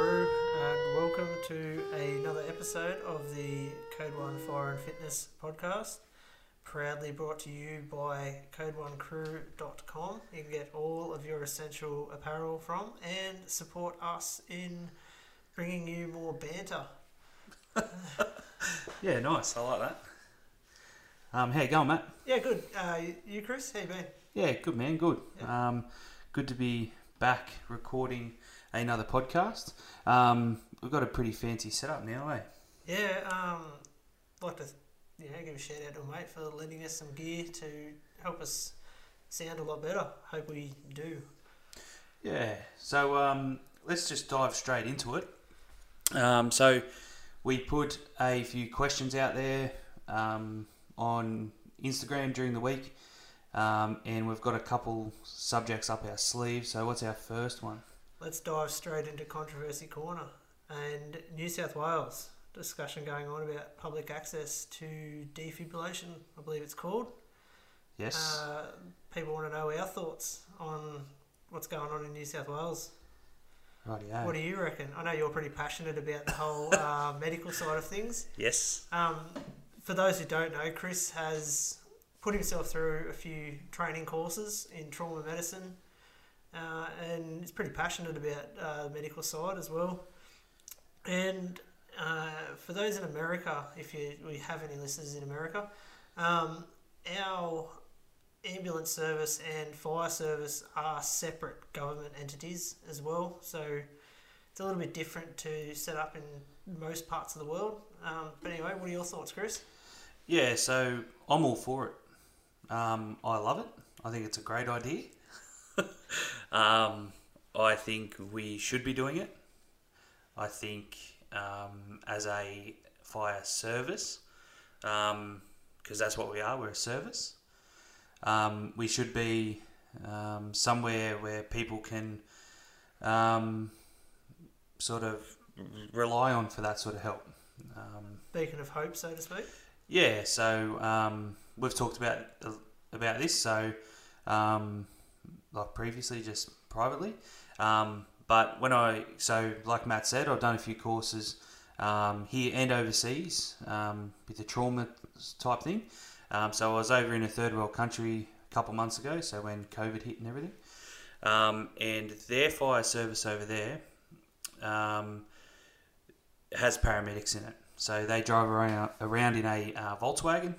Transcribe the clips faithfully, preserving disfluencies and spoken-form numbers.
Crew, and welcome to another episode of the Code One Fire and Fitness Podcast, proudly brought to you by Code One Crew dot com. You can get all of your essential apparel from, and support us in bringing you more banter. Yeah, nice. I like that. Um, how you going, Matt? Yeah, good. Uh, you, Chris? How you been? Yeah, good, man. Good. Yeah. Um, good to be back recording another podcast. Um, we've got a pretty fancy setup now, eh? Yeah, um, I'd like to you know, give a shout out to a mate for lending us some gear to help us sound a lot better. Hope we do. Yeah, so um, let's just dive straight into it. Um, so we put a few questions out there um, on Instagram during the week, um, and we've got a couple subjects up our sleeve. So what's our first one? Let's dive straight into Controversy Corner and New South Wales. Discussion going on about public access to defibrillation, I believe it's called. Yes. Uh, people want to know our thoughts on what's going on in New South Wales. Rightio. What do you reckon? I know you're pretty passionate about the whole uh, medical side of things. Yes. Um, for those who don't know, Chris has put himself through a few training courses in trauma medicine. Uh, and he's pretty passionate about uh, the medical side as well. And uh, for those in America, if you, we have any listeners in America, um, our ambulance service and fire service are separate government entities as well. So it's a little bit different to set up in most parts of the world. Um, but anyway, what are your thoughts, Chris? Yeah, so I'm all for it. Um, I love it. I think it's a great idea. Um, I think we should be doing it. I think um, as a fire service, because um, that's what we are, we're a service, um, we should be um, somewhere where people can um, sort of rely on for that sort of help. Um, Beacon of hope, so to speak. Yeah, so um, we've talked about about this, so... Um, like previously, just privately. Um, but when I, so like Matt said, I've done a few courses um, here and overseas um, with the trauma type thing. Um, so I was over in a third world country a couple months ago, so when COVID hit and everything. Um, and their fire service over there um, has paramedics in it. So they drive around, around in a uh, Volkswagen.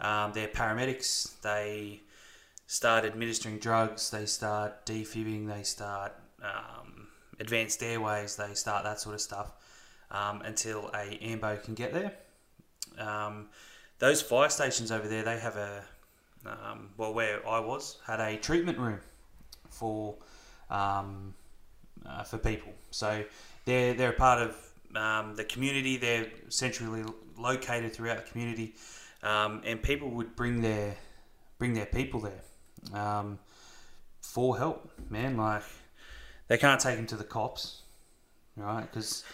Um, they're paramedics. They... start administering drugs, they start defibbing, they start um, advanced airways, they start that sort of stuff um, until a ambo can get there. Um, those fire stations over there, they have a, um, well where I was, had a treatment room for um, uh, for people. So they're, they're a part of um, the community, they're centrally located throughout the community, um, and people would bring their, bring their people there. Um, for help, man. Like, they can't take them to the cops, right? Because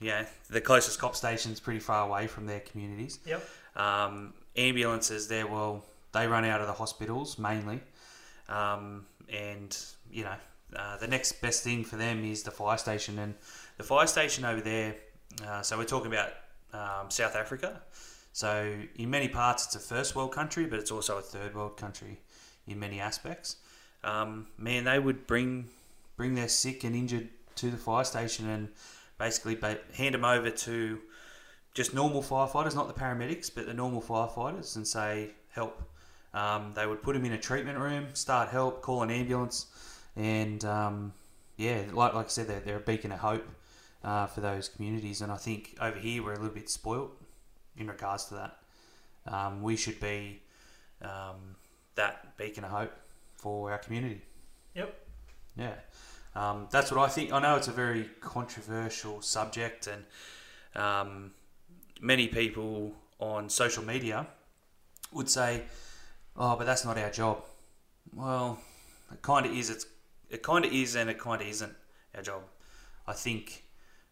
yeah, the closest cop station's pretty far away from their communities. Yep. Um, ambulances, there, well, they run out of the hospitals mainly, um, and you know, uh, the next best thing for them is the fire station, and the fire station over there. Uh, so we're talking about um, South Africa. So in many parts, it's a first world country, but it's also a third world country in many aspects. Um, man, they would bring bring their sick and injured to the fire station and basically ba- hand them over to just normal firefighters, not the paramedics, but the normal firefighters, and say, help. Um, they would put them in a treatment room, start help, call an ambulance, and um, yeah, like, like I said, they're, they're a beacon of hope uh, for those communities, and I think over here we're a little bit spoilt in regards to that. Um, we should be... Um, that beacon of hope for our community. Yep. Yeah. Um, that's what I think. I know it's a very controversial subject, and um, many people on social media would say, oh, but that's not our job. Well, it kind of is. It's, it kind of is and it kind of isn't our job. I think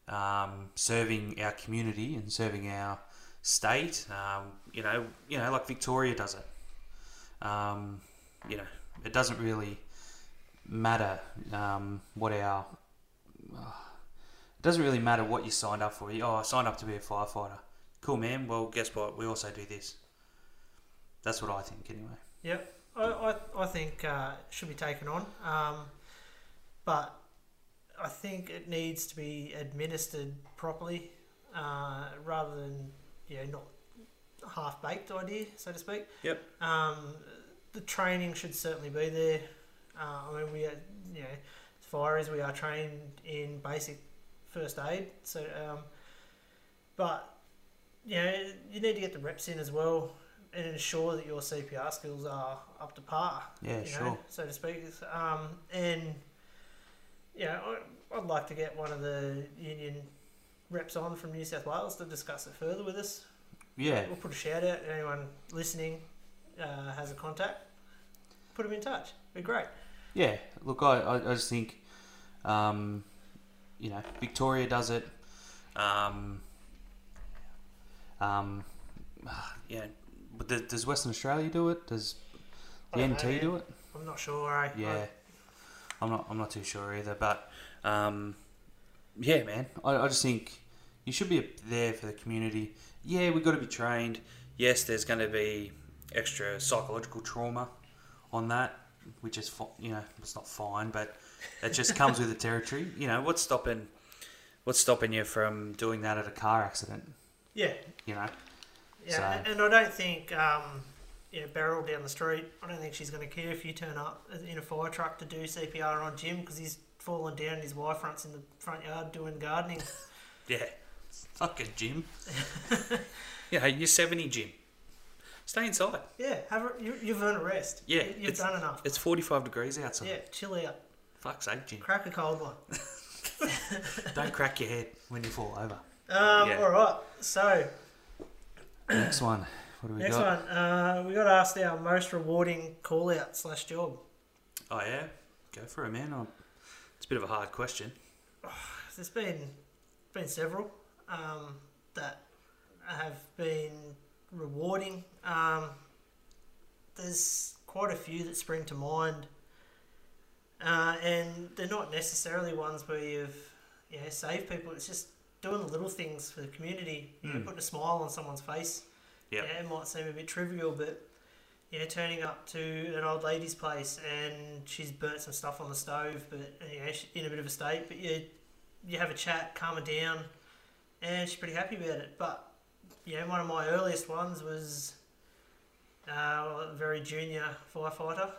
um, serving our community and serving our state, um, you know, you know, like Victoria does it. Um, you know, it doesn't really matter um, what our, uh, it doesn't really matter what you signed up for. You, oh, I signed up to be a firefighter. Cool, man. Well, guess what? We also do this. That's what I think, anyway. Yep. I, I, I think uh, it should be taken on. Um, but I think it needs to be administered properly uh, rather than, you know, not half-baked idea, so to speak. Yep. Um, the training should certainly be there. Uh, I mean, we are, you know, as far as we are trained in basic first aid. So, um, but, you know, you need to get the reps in as well, and ensure that your C P R skills are up to par. Yeah, you know, sure. So to speak. Um, and, you know, I'd like to get one of the union reps on from New South Wales to discuss it further with us. Yeah. We'll put a shout out. Anyone listening uh, has a contact, put them in touch. It'd be great. Yeah. Look, I, I just think, um, you know, Victoria does it. Um, um, yeah. But does Western Australia do it? Does the N T know, do it? I'm not sure. I, yeah, I... I'm not. I'm not too sure either. But um, yeah, man, I, I just think you should be there for the community. Yeah, we've got to be trained. Yes, there's going to be extra psychological trauma on that, which is you know it's not fine, but it just comes with the territory. You know, what's stopping? What's stopping you from doing that at a car accident? Yeah, you know. Yeah, so. And I don't think, um, you know, Beryl down the street, I don't think she's going to care if you turn up in a fire truck to do C P R on Jim because he's fallen down and his wife runs in the front yard doing gardening. Yeah, fucking Jim. Yeah, you're seventy, Jim. Stay inside. Yeah, have a, you, you've earned a rest. Yeah. You, you've done enough. It's forty-five degrees outside. Yeah, chill out. Fuck's sake, Jim. Crack a cold one. Don't crack your head when you fall over. Um, yeah. All right, so... Next one. What do we Next got? Next one. Uh, we got asked our most rewarding call out slash job. Oh, yeah? Go for it, man. I'm... It's a bit of a hard question. Oh, there's been been several um, that have been rewarding. Um, there's quite a few that spring to mind. Uh, and they're not necessarily ones where you've you know, saved people. It's just doing the little things for the community, you know, mm. putting a smile on someone's face. Yep. Yeah, it might seem a bit trivial, but you know, turning up to an old lady's place and she's burnt some stuff on the stove, but you know, she's in a bit of a state. But you you have a chat, calm her down, and she's pretty happy about it. But you know, one of my earliest ones was uh, a very junior firefighter,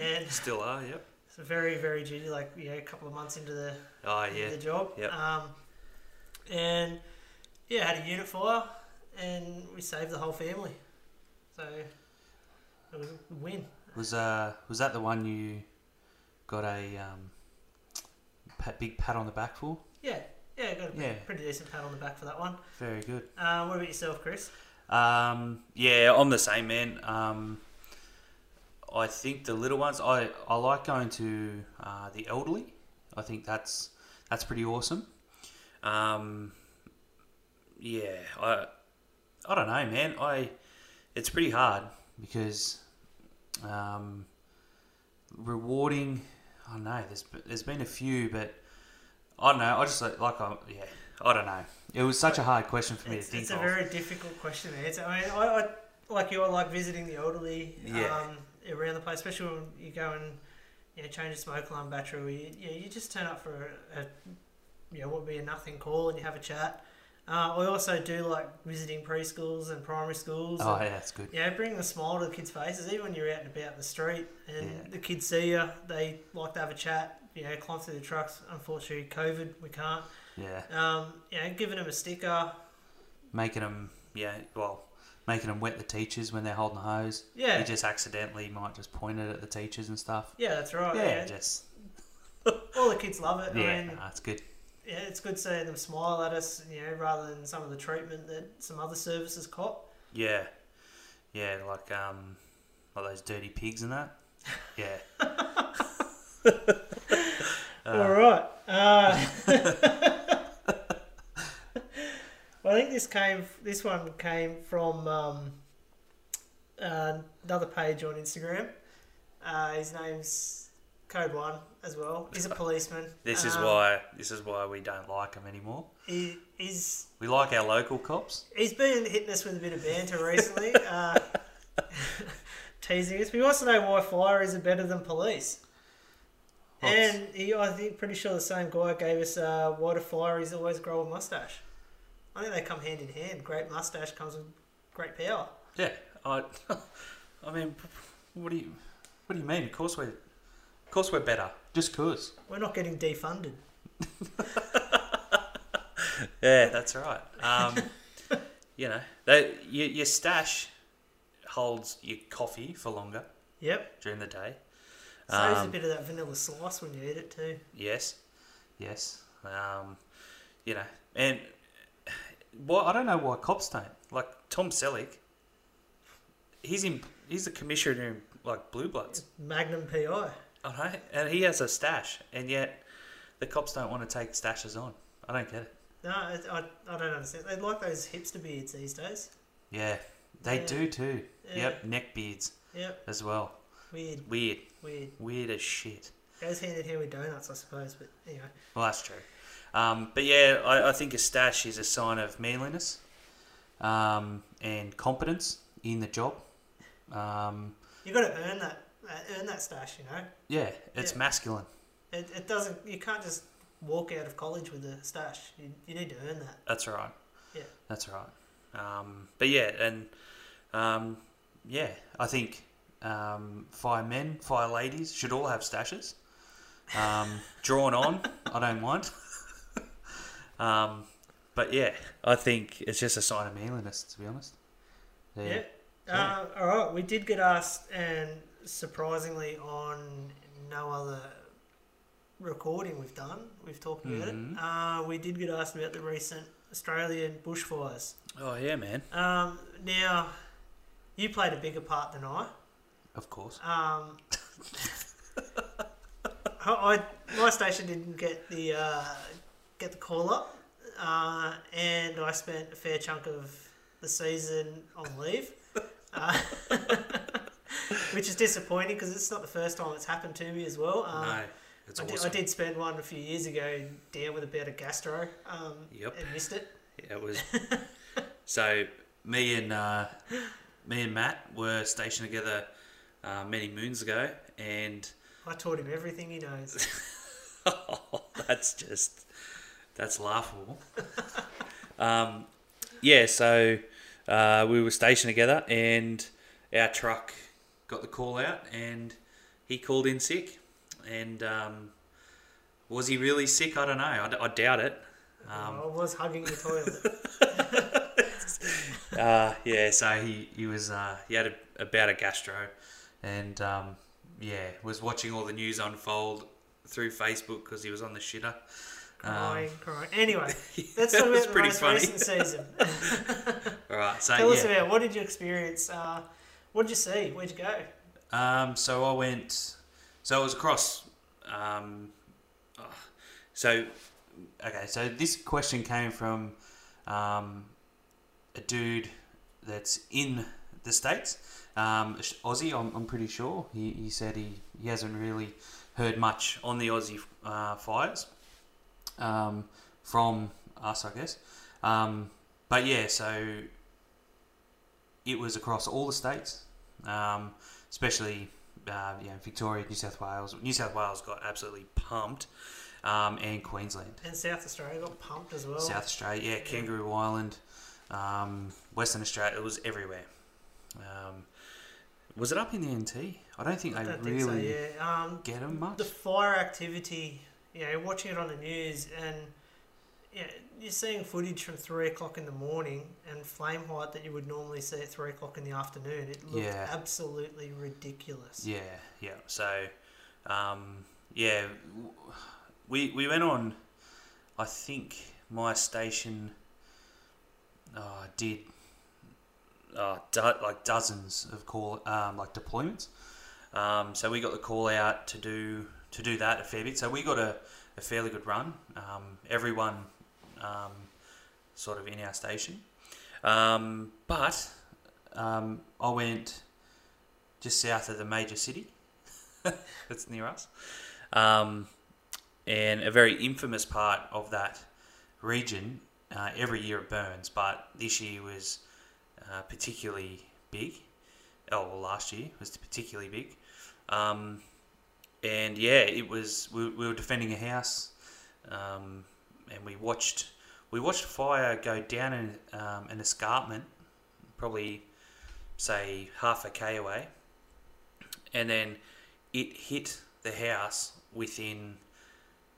and still are. Yep. It's a very very junior, like you know, a couple of months into the oh into yeah the job. Yep. Um, And yeah, had a unit fire, and we saved the whole family. So it was a win. Was uh was that the one you got a um pat, big pat on the back for? Yeah, yeah, got a yeah. pretty decent pat on the back for that one. Very good. Uh, what about yourself, Chris? Um, yeah, I'm the same, man. Um, I think the little ones. I I like going to uh, the elderly. I think that's that's pretty awesome. Um, yeah, I, I don't know, man. I, it's pretty hard because, um, rewarding, I don't know, there's, there's been a few, but I don't know. I just like, like I, yeah, I don't know. It was such a hard question for me it's, to think of. It's a of. very difficult question to answer. I mean, I, I, like you, I like visiting the elderly, yeah. um, around the place, especially when you go and, you know, change a smoke alarm battery, or you, you, know, you just turn up for a, a you know, what would be a nothing call, and you have a chat. Uh, I also do like visiting preschools and primary schools. Oh, and, yeah, that's good. Yeah, you know, bring a smile to the kids' faces, even when you're out and about in the street, and yeah. the kids see you, they like to have a chat, you know, climb through the trucks. Unfortunately, COVID, we can't. Yeah. Um, you know, giving them a sticker. Making them, yeah, well, making them wet the teachers when they're holding the hose. Yeah. You just accidentally might just point it at the teachers and stuff. Yeah, that's right. Yeah, yeah. just... All the kids love it. Yeah, and, nah, it's good. Yeah, it's good seeing them smile at us, you know, rather than some of the treatment that some other services cop. Yeah, yeah, like um, like those dirty pigs and that. Yeah. uh, All right. Uh, well, I think this came. This one came from um, uh, another page on Instagram. Uh, his name's Code One as well. He's a policeman. This um, is why this is why we don't like him anymore. He is. We like our local cops. He's been hitting us with a bit of banter recently, uh, teasing us. We also know why fires are better than police. What's... And he, I think, pretty sure the same guy gave us uh, why do fires always grow a mustache. I think they come hand in hand. Great mustache comes with great power. Yeah, I. I mean, what do you, what do you mean? Of course we're, of course we're better. Just cause we're not getting defunded. Yeah, that's right. Um, you know, they, you, your stash holds your coffee for longer. Yep. During the day. Saves um, a bit of that vanilla slice when you eat it too. Yes, yes. Um, you know, and well, I don't know why cops don't like Tom Selleck. He's in. He's a commissioner in like Blue Bloods. Magnum P I. I know, and he has a stash, and yet the cops don't want to take stashes on. I don't get it. No, I, I don't understand. They like those hipster beards these days. Yeah, they yeah. do too. Yeah. Yep, neck beards. Yep. As well. Weird. Weird. Weird. Weird as shit. Goes hand in hand with donuts, I suppose. But anyway. Well, that's true. Um, but yeah, I, I think a stash is a sign of manliness, um, and competence in the job. Um, you got to earn that, earn that stash, you know. Yeah, it's yeah. masculine. It, it doesn't. You can't just walk out of college with a stash. You, you need to earn that. That's right. Yeah, that's right. Um, but yeah, and um, yeah, I think um, fire men, fire ladies should all have stashes. Um, drawn on, I don't mind. um, but yeah, I think it's just a sign of manliness, to be honest. Yeah. yeah. Uh, all right, we did get asked, and surprisingly, on no other recording we've done, we've talked about mm-hmm. it. Uh, we did get asked about the recent Australian bushfires. Oh yeah, man. Um, now, you played a bigger part than I. Of course. Um, I, my station didn't get the uh, get the call up, uh, and I spent a fair chunk of the season on leave. Uh, which is disappointing because it's not the first time it's happened to me as well. Um, no, it's I awesome. Did, I did spend one a few years ago down with a bout of gastro. Um, yep, and missed it. Yeah, it was. So me and uh, me and Matt were stationed together uh, many moons ago, and I taught him everything he knows. Oh, that's just that's laughable. um, yeah, so. Uh, we were stationed together, and our truck got the call out, and he called in sick. And um, was he really sick? I don't know. I, d- I doubt it. Um, I was hugging the toilet. uh, yeah, so he he was uh, he had a, a bout of gastro, and um, yeah, was watching all the news unfold through Facebook because he was on the shitter. Crying, um, crying. Anyway, that's yeah, about the most funny. Recent season. All right, so tell yeah. us about what did you experience? Uh, what did you see? Where'd you go? Um, so I went. So it was across. Um, oh, so okay, so this question came from um, a dude that's in the States, um, Aussie. I'm, I'm pretty sure he, he said he, he hasn't really heard much on the Aussie uh, fires. Um, from us, I guess. Um, but yeah, so it was across all the states, um, especially uh, you know, Victoria, New South Wales. New South Wales got absolutely pumped, um, and Queensland. And South Australia got pumped as well. South Australia, yeah, Kangaroo yeah. Island, um, Western Australia, it was everywhere. Um, was it up in the N T? I don't think I they don't really think so, yeah. um, get them much. The fire activity... You know, watching it on the news, and you know, you're seeing footage from three o'clock in the morning and flame height that you would normally see at three o'clock in the afternoon. It looked yeah. absolutely ridiculous. Yeah, yeah. So, um, yeah, we we went on. I think my station uh, did uh, do, like dozens of call um, like deployments. Um, so we got the call out to do. to do that a fair bit. So we got a, a fairly good run. Um, everyone um, sort of in our station. Um, but um, I went just south of the major city. that's near us. Um, and a very infamous part of that region, uh, every year it burns, but this year was uh, particularly big. Oh, well, last year was particularly big. Um, and yeah, it was, we, we were defending a house, um, and we watched, we watched fire go down in um, an escarpment, probably say half a K away. And then it hit the house within,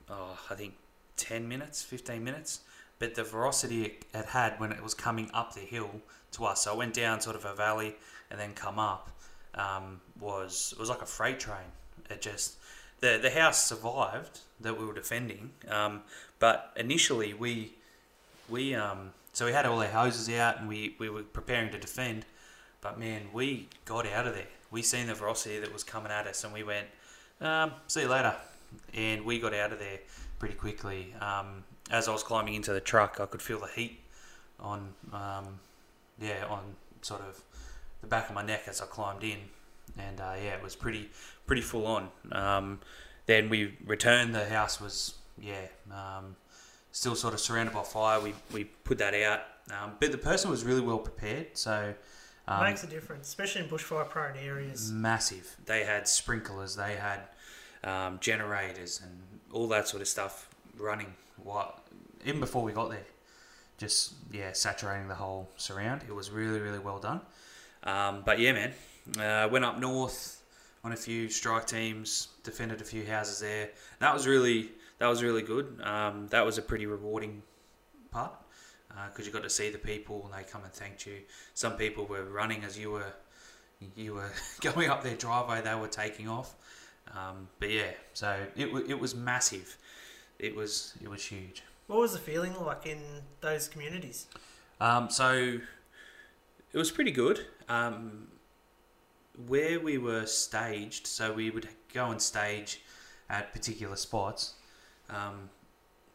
oh, I think ten minutes, fifteen minutes. But the velocity it had, had when it was coming up the hill to us, so it went down sort of a valley and then come up, um, was, it was like a freight train. It just, the, the house survived that we were defending. Um, but initially we, we, um, so we had all our hoses out and we, we were preparing to defend, but man, we got out of there. We seen the velocity that was coming at us and we went, um, see you later. And we got out of there pretty quickly. Um, as I was climbing into the truck, I could feel the heat on, um, yeah, on sort of the back of my neck as I climbed in. And uh, yeah, it was pretty, pretty full on. Um, then we returned. The house was, yeah, um, still sort of surrounded by fire. We, we put that out. Um, but the person was really well prepared, so... Um, it makes a difference, especially in bushfire-prone areas. Massive. They had sprinklers, they had um, generators and all that sort of stuff running. What, even before we got there, just, yeah, saturating the whole surround. It was really, really well done. Um, but, yeah, man, uh, went up north on a few strike teams, defended a few houses there. That was really, that was really good. Um, that was a pretty rewarding part. Because uh, you got to see the people and they come and thanked you. Some people were running as you were you were going up their driveway. They were taking off, um, but yeah. So it w- it was massive. It was it was huge. What was the feeling like in those communities? Um, so it was pretty good. Um, where we were staged, so we would go and stage at particular spots. Um,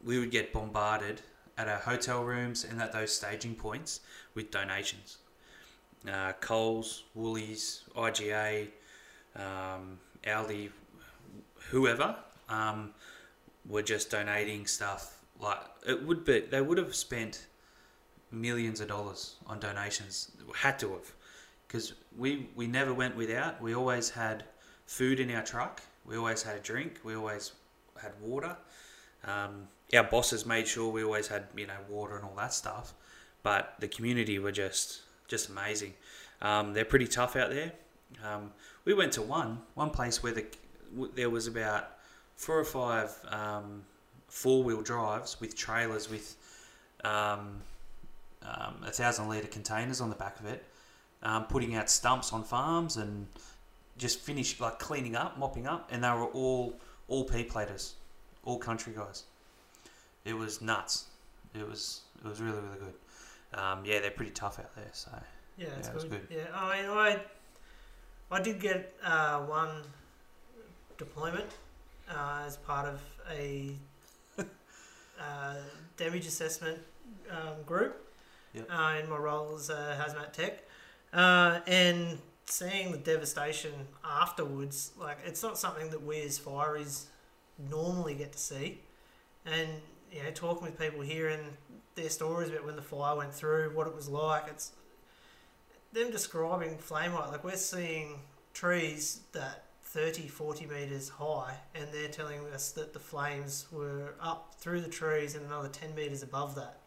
we would get bombarded at our hotel rooms and at those staging points with donations. Uh, Coles, Woolies, I G A, um, Aldi, whoever, um, were just donating stuff. Like it would be, they would have spent millions of dollars on donations, had to have, because we, we never went without. We always had food in our truck. We always had a drink. We always had water. Um, our bosses made sure we always had, you know, water and all that stuff, but the community were just, just amazing. Um, they're pretty tough out there. Um, we went to one, one place where the, there was about four or five, um, four wheel drives with trailers with, um, um, a thousand litre containers on the back of it, um, putting out stumps on farms and just finished like cleaning up, mopping up. And they were all, all pea platers. All country guys. It was nuts. It was it was really, really good. Um, yeah, they're pretty tough out there. So yeah, yeah it's it was good. good. Yeah, I mean, I I did get uh, one deployment uh, as part of a uh, damage assessment um, group. Yep. Uh, in my role as a hazmat tech, uh, and seeing the devastation afterwards, like it's not something that we as fireys normally get to see. And you know, talking with people here and their stories about when the fire went through, what it was like, it's them describing flame height. Like we're seeing trees that thirty, forty meters high and they're telling us that the flames were up through the trees and another ten meters above that.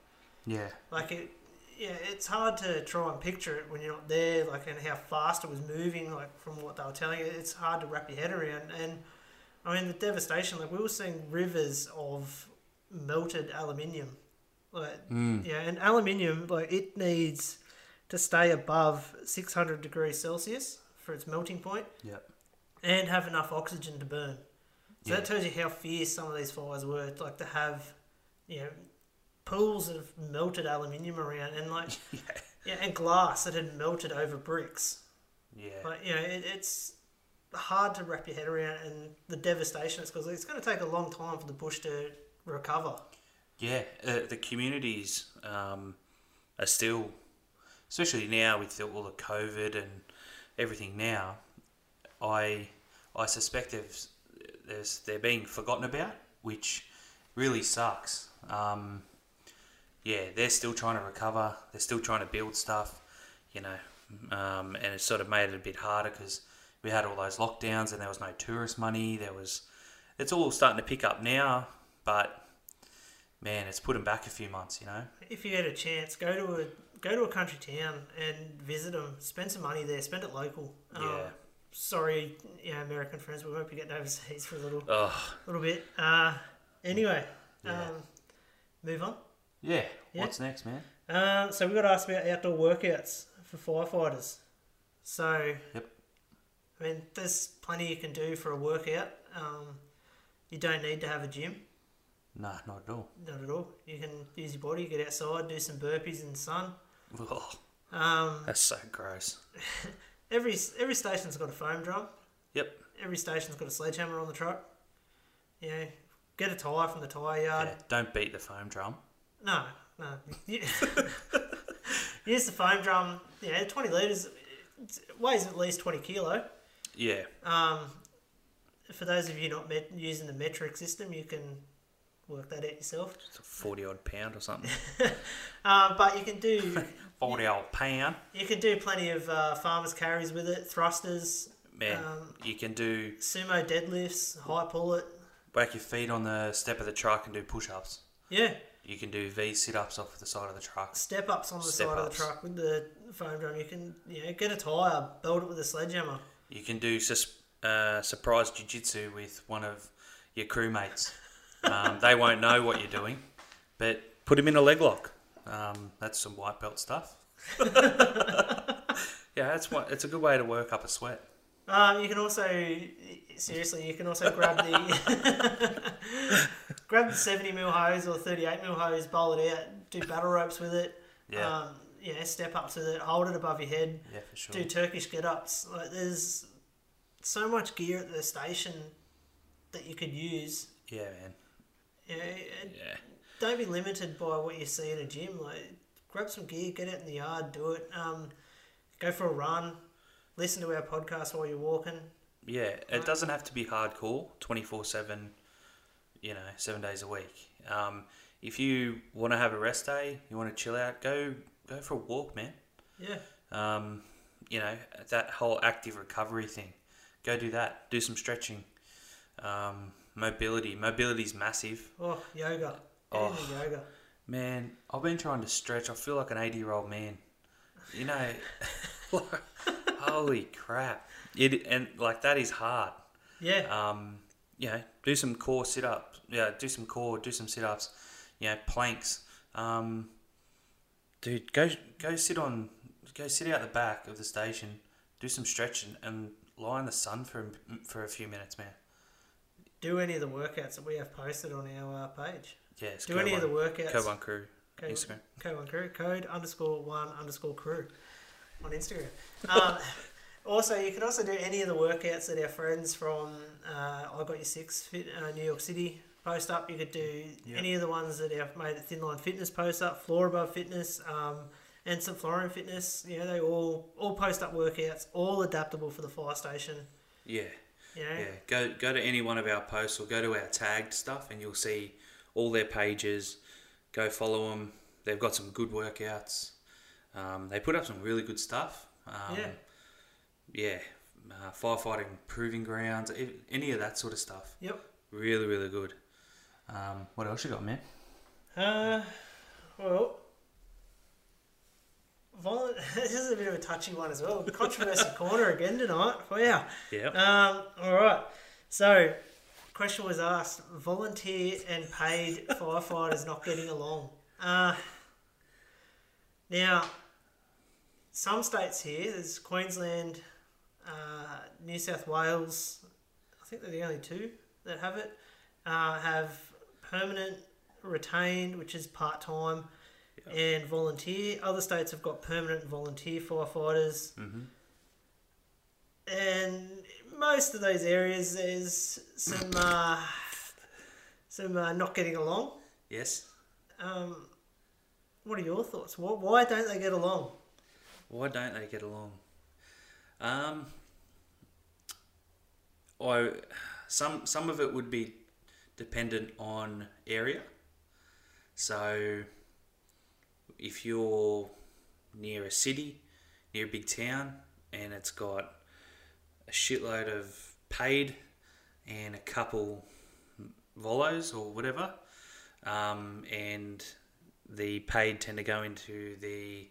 Yeah, like it, yeah, it's hard to try and picture it when you're not there, like, and how fast it was moving, like from what they were telling you, it's hard to wrap your head around. And I mean, the devastation, like we were seeing rivers of melted aluminium. Like, mm. Yeah, and aluminium, like it needs to stay above six hundred degrees Celsius for its melting point. Yep. And have enough oxygen to burn. So yeah, that tells you how fierce some of these fires were, like to have, you know, pools of melted aluminium around and like, yeah. Yeah, and glass that had melted over bricks. Yeah. Like, you know, it, it's hard to wrap your head around, and the devastation is because it's going to take a long time for the bush to recover. Yeah, uh, the communities um, are still, especially now with the, all the COVID and everything now, I I suspect they've, they're being forgotten about, which really sucks. Um, yeah, they're still trying to recover. They're still trying to build stuff, you know, um, and it sort of made it a bit harder because we had all those lockdowns and there was no tourist money. There was, it's all starting to pick up now, but man, it's put them back a few months, you know. If you had a chance, go to a go to a country town and visit them. Spend some money there. Spend it local. Um, yeah. Sorry, you know, American friends, we won't be getting overseas for a little, oh. little bit. Uh, anyway, yeah. um, move on. Yeah. yeah. What's next, man? Um, so we got asked about outdoor workouts for firefighters. So, yep. I mean, there's plenty you can do for a workout. Um, you don't need to have a gym. No, not at all. Not at all. You can use your body, get outside, do some burpees in the sun. Oh, um, that's so gross. every every station's got a foam drum. Yep. Every station's got a sledgehammer on the truck. You know, get a tyre from the tyre yard. Yeah, don't beat the foam drum. No, no. Use the foam drum. Yeah, twenty litres. It weighs at least twenty kilo. Yeah. Um, for those of you not met, using the metric system, you can work that out yourself. It's a forty odd pound or something. um, but you can do forty odd pound. You can do plenty of uh, farmers carries with it, thrusters. Man, um, you can do sumo deadlifts, high pull it. Whack your feet on the step of the truck and do push ups. Yeah. You can do V sit ups off the side of the truck. Step ups on the step side ups. of the truck with the foam drum. You can you know get a tire, build it with a sledgehammer. You can do sus- uh, surprise jiu jitsu with one of your crewmates. Um, they won't know what you're doing, but put him in a leg lock. Um, that's some white belt stuff. Yeah, that's what, it's a good way to work up a sweat. Um, you can also, seriously, you can also grab the grab the seventy mil hose or thirty-eight mil hose, bowl it out, do battle ropes with it. Yeah, um, yeah, step ups with it, hold it above your head. Yeah, for sure. Do Turkish get ups. Like, there's so much gear at the station that you could use. Yeah, man. Yeah, yeah. Don't be limited by what you see in a gym. Like, grab some gear, get out in the yard, do it. Um, go for a run. Listen to our podcast while you're walking. Yeah, it um, doesn't have to be hardcore, twenty-four seven, you know, seven days a week. Um, if you want to have a rest day, you want to chill out, go go for a walk, man. Yeah. Um, you know, that whole active recovery thing. Go do that. Do some stretching. Um... Mobility. Mobility's massive. Oh, yoga. Oh, yoga. Man, I've been trying to stretch. I feel like an eighty-year-old man. You know, like, holy crap. It And, like, that is hard. Yeah. Um. You know, do some core sit-ups. Yeah, do some core, do some sit-ups. You know, planks. Um. Dude, go go sit on, go sit out the back of the station, do some stretching and lie in the sun for for a few minutes, man. Do any of the workouts that we have posted on our uh, page. Yes. Do any one, of the workouts. Code One Crew. Code, Instagram. Code One Crew. Code underscore one underscore crew on Instagram. Um, also, you can also do any of the workouts that our friends from uh, I Got Your Six Fit, uh, New York City post up. You could do yep. any of the ones that our mate at Thin Line Fitness post up, Floor Above Fitness, um, and some Florian Fitness. You know, they all all post up workouts, all adaptable for the fire station. Yeah. Yeah. yeah, go go to any one of our posts or go to our tagged stuff and you'll see all their pages. Go follow them. They've got some good workouts. Um, they put up some really good stuff. Um, yeah. Yeah. Uh, firefighting proving grounds, any of that sort of stuff. Yep. Really, really good. Um, what else you got, man? Uh, well, Vol- this is a bit of a touchy one as well. Controversy corner again tonight. Wow. Yeah. Um, all right. So, question was asked: volunteer and paid firefighters not getting along. Uh, now, some states here, there's Queensland, uh, New South Wales. I think they're the only two that have it. Uh, have permanent, retained, which is part time. And volunteer. Other states have got permanent volunteer firefighters. Mm-hmm. And most of those areas there's some uh, some uh, not getting along. Yes. Um, what are your thoughts? Why, why don't they get along? Why don't they get along? Um, I some some of it would be dependent on area. So if you're near a city, near a big town, and it's got a shitload of paid and a couple volos or whatever, um, and the paid tend to go into the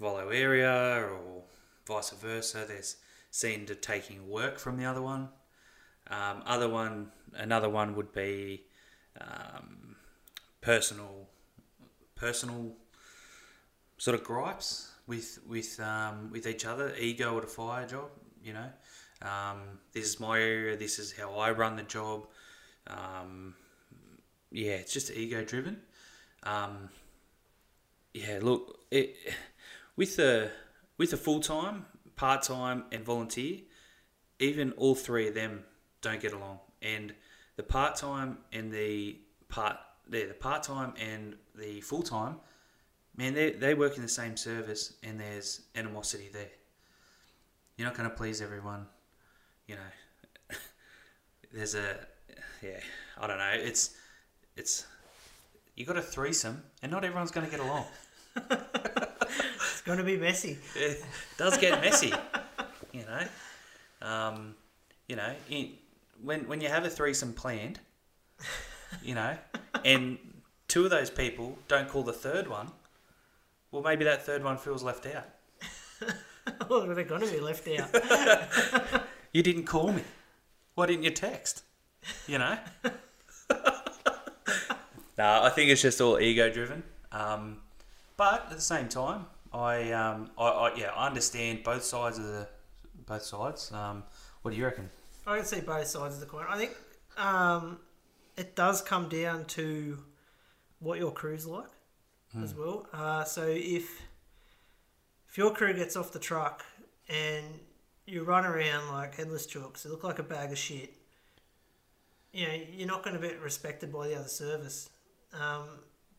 volo area or vice versa, there's seen to taking work from the other one. Um, other one, another one would be um, personal, personal sort of gripes with with um, with each other, ego at a fire job. You know, um, this is my area. This is how I run the job. Um, yeah, it's just ego driven. Um, yeah, look, it, with the with a full time, part time, and volunteer, even all three of them don't get along. And the part time and the part yeah, the part time and the full time, man, they they work in the same service, and there's animosity there. You're not going to please everyone, you know. There's a yeah, I don't know. It's it's you got a threesome, and not everyone's going to get along. It's going to be messy. It does get messy, you know. Um, you know, in, when when you have a threesome planned, you know, and two of those people don't call the third one, well, maybe that third one feels left out. Well, they're going to be left out. You didn't call me. Why didn't you text? You know? No, I think it's just all ego-driven. Um, but at the same time, I, um, I, I yeah, I understand both sides of the... Both sides. Um, what do you reckon? I can see both sides of the coin. I think um, it does come down to what your crew's like mm. as well. Uh, so if if your crew gets off the truck and you run around like headless chooks, you look like a bag of shit, you know, you're not going to be respected by the other service. Um,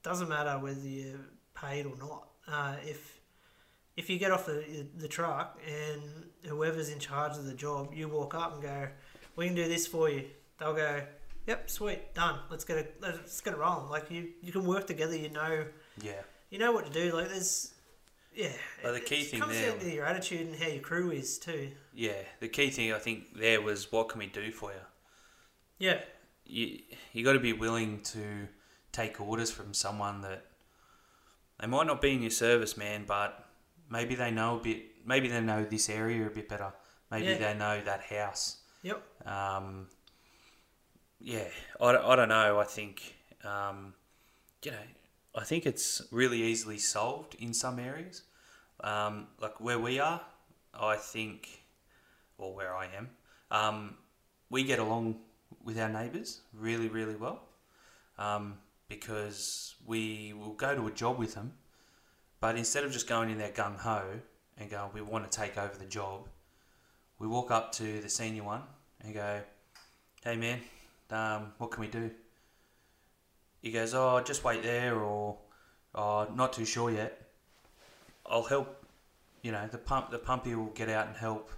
doesn't matter whether you're paid or not. Uh, if If you get off the, the truck and whoever's in charge of the job, you walk up and go, "We can do this for you." They'll go, "Yep, sweet, done. Let's get it. Let's get it rolling." Like you, you can work together. You know, yeah, you know what to do. Like there's, yeah. Well, the key it, it thing comes there, down to your attitude and how your crew is too. Yeah, the key thing I think there was, what can we do for you? Yeah, you you got to be willing to take orders from someone that they might not be in your service, man, but maybe they know a bit. Maybe they know this area a bit better. Maybe yeah. they know that house. Yep. Um, yeah, I, I don't know. I think, um, you know, I think it's really easily solved in some areas. Um, like where we are, I think, or where I am, um, we get along with our neighbours really, really well um, because we will go to a job with them. But instead of just going in there gung-ho and going, we want to take over the job, we walk up to the senior one and go, "Hey man, um, what can we do?" He goes, "Oh, just wait there," or "Oh, not too sure yet. I'll help." You know, the pump, the pumpy will get out and help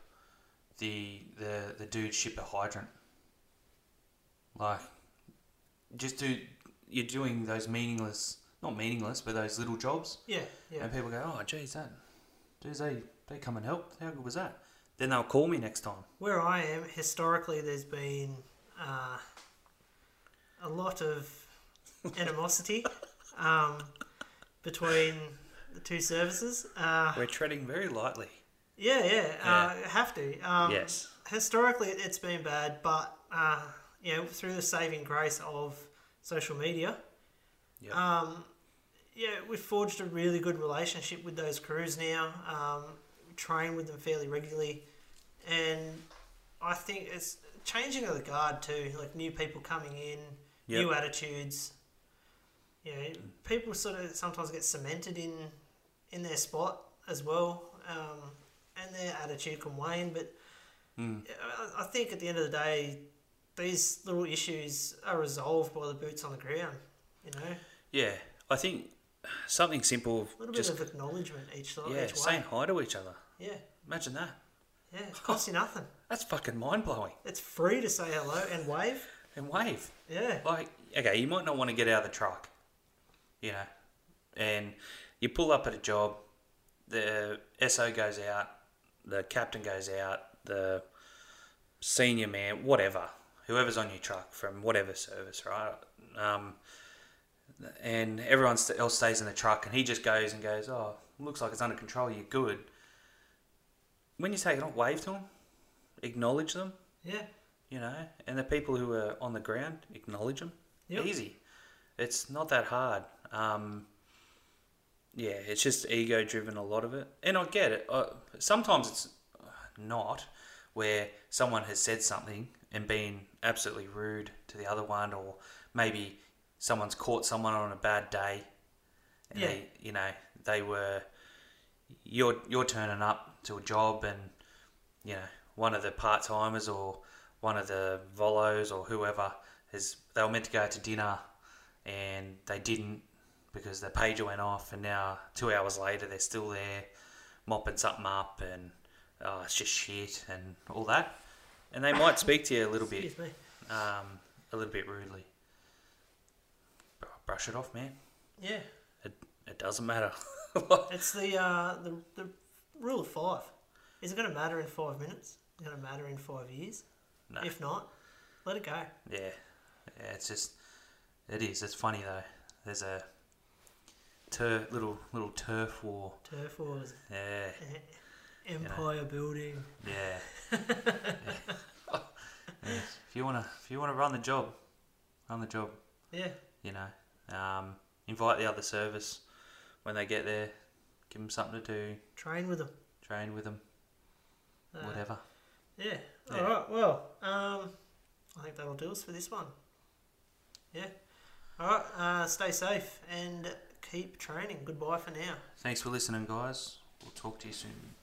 the the the dude ship a hydrant. Like, just do you're doing those meaningless. Not meaningless, but those little jobs. Yeah, yeah. And people go, "Oh, geez, that, geez, they, they come and help. How good was that?" Then they'll call me next time. Where I am, historically, there's been uh, a lot of animosity um, between the two services. Uh, We're treading very lightly. Yeah, yeah, yeah. Uh, have to. Um, yes. Historically, it's been bad, but uh, you know, through the saving grace of social media. Yep. Um, yeah, we've forged a really good relationship with those crews now. Um, we train with them fairly regularly, and I think it's changing of the guard too. Like new people coming in, yep. new attitudes. You know, people sort of sometimes get cemented in in their spot as well, um, and their attitude can wane. But mm. I, I think at the end of the day, these little issues are resolved by the boots on the ground. You know. Yeah, I think something simple. A little bit just, of acknowledgement each side. Yeah, each way. Saying hi to each other. Yeah. Imagine that. Yeah, it costs you nothing. That's fucking mind-blowing. It's free to say hello and wave. And wave. Yeah. Like, okay, you might not want to get out of the truck, you know, and you pull up at a job, the S O goes out, the captain goes out, the senior man, whatever, whoever's on your truck from whatever service, right? Um, and everyone else stays in the truck, and he just goes and goes, oh, looks like it's under control, you're good. When you take it off, wave to them, acknowledge them. Yeah. You know, and the people who are on the ground, acknowledge them. Yep. Easy. It's not that hard. Um, yeah, it's just ego-driven, a lot of it. And I get it. I, sometimes it's not, where someone has said something and been absolutely rude to the other one, or maybe someone's caught someone on a bad day. And yeah. They, you know, they were... You're, you're turning up to a job and, you know, one of the part-timers or one of the volos or whoever, is they were meant to go out to dinner and they didn't because the pager went off, and now two hours later they're still there mopping something up, and oh, it's just shit and all that. And they might speak to you a little bit, um, a little bit rudely. Brush it off, man. Yeah. It, it doesn't matter. It's the, uh, the the rule of five. Is it going to matter in five minutes? Is it going to matter in five years? No. If not, let it go. Yeah. Yeah, it's just, it is. It's funny, though. There's a tur- little little turf war. Turf wars. Yeah. Empire you know. building. Yeah. yeah. yeah. If you want to if you want to run the job, run the job. Yeah. You know, um, invite the other service. When they get there, give them something to do. Train with them. Train with them. Uh, Whatever. Yeah. yeah. All right. Well, um, I think that'll do us for this one. Yeah. All right. Uh, stay safe and keep training. Goodbye for now. Thanks for listening, guys. We'll talk to you soon.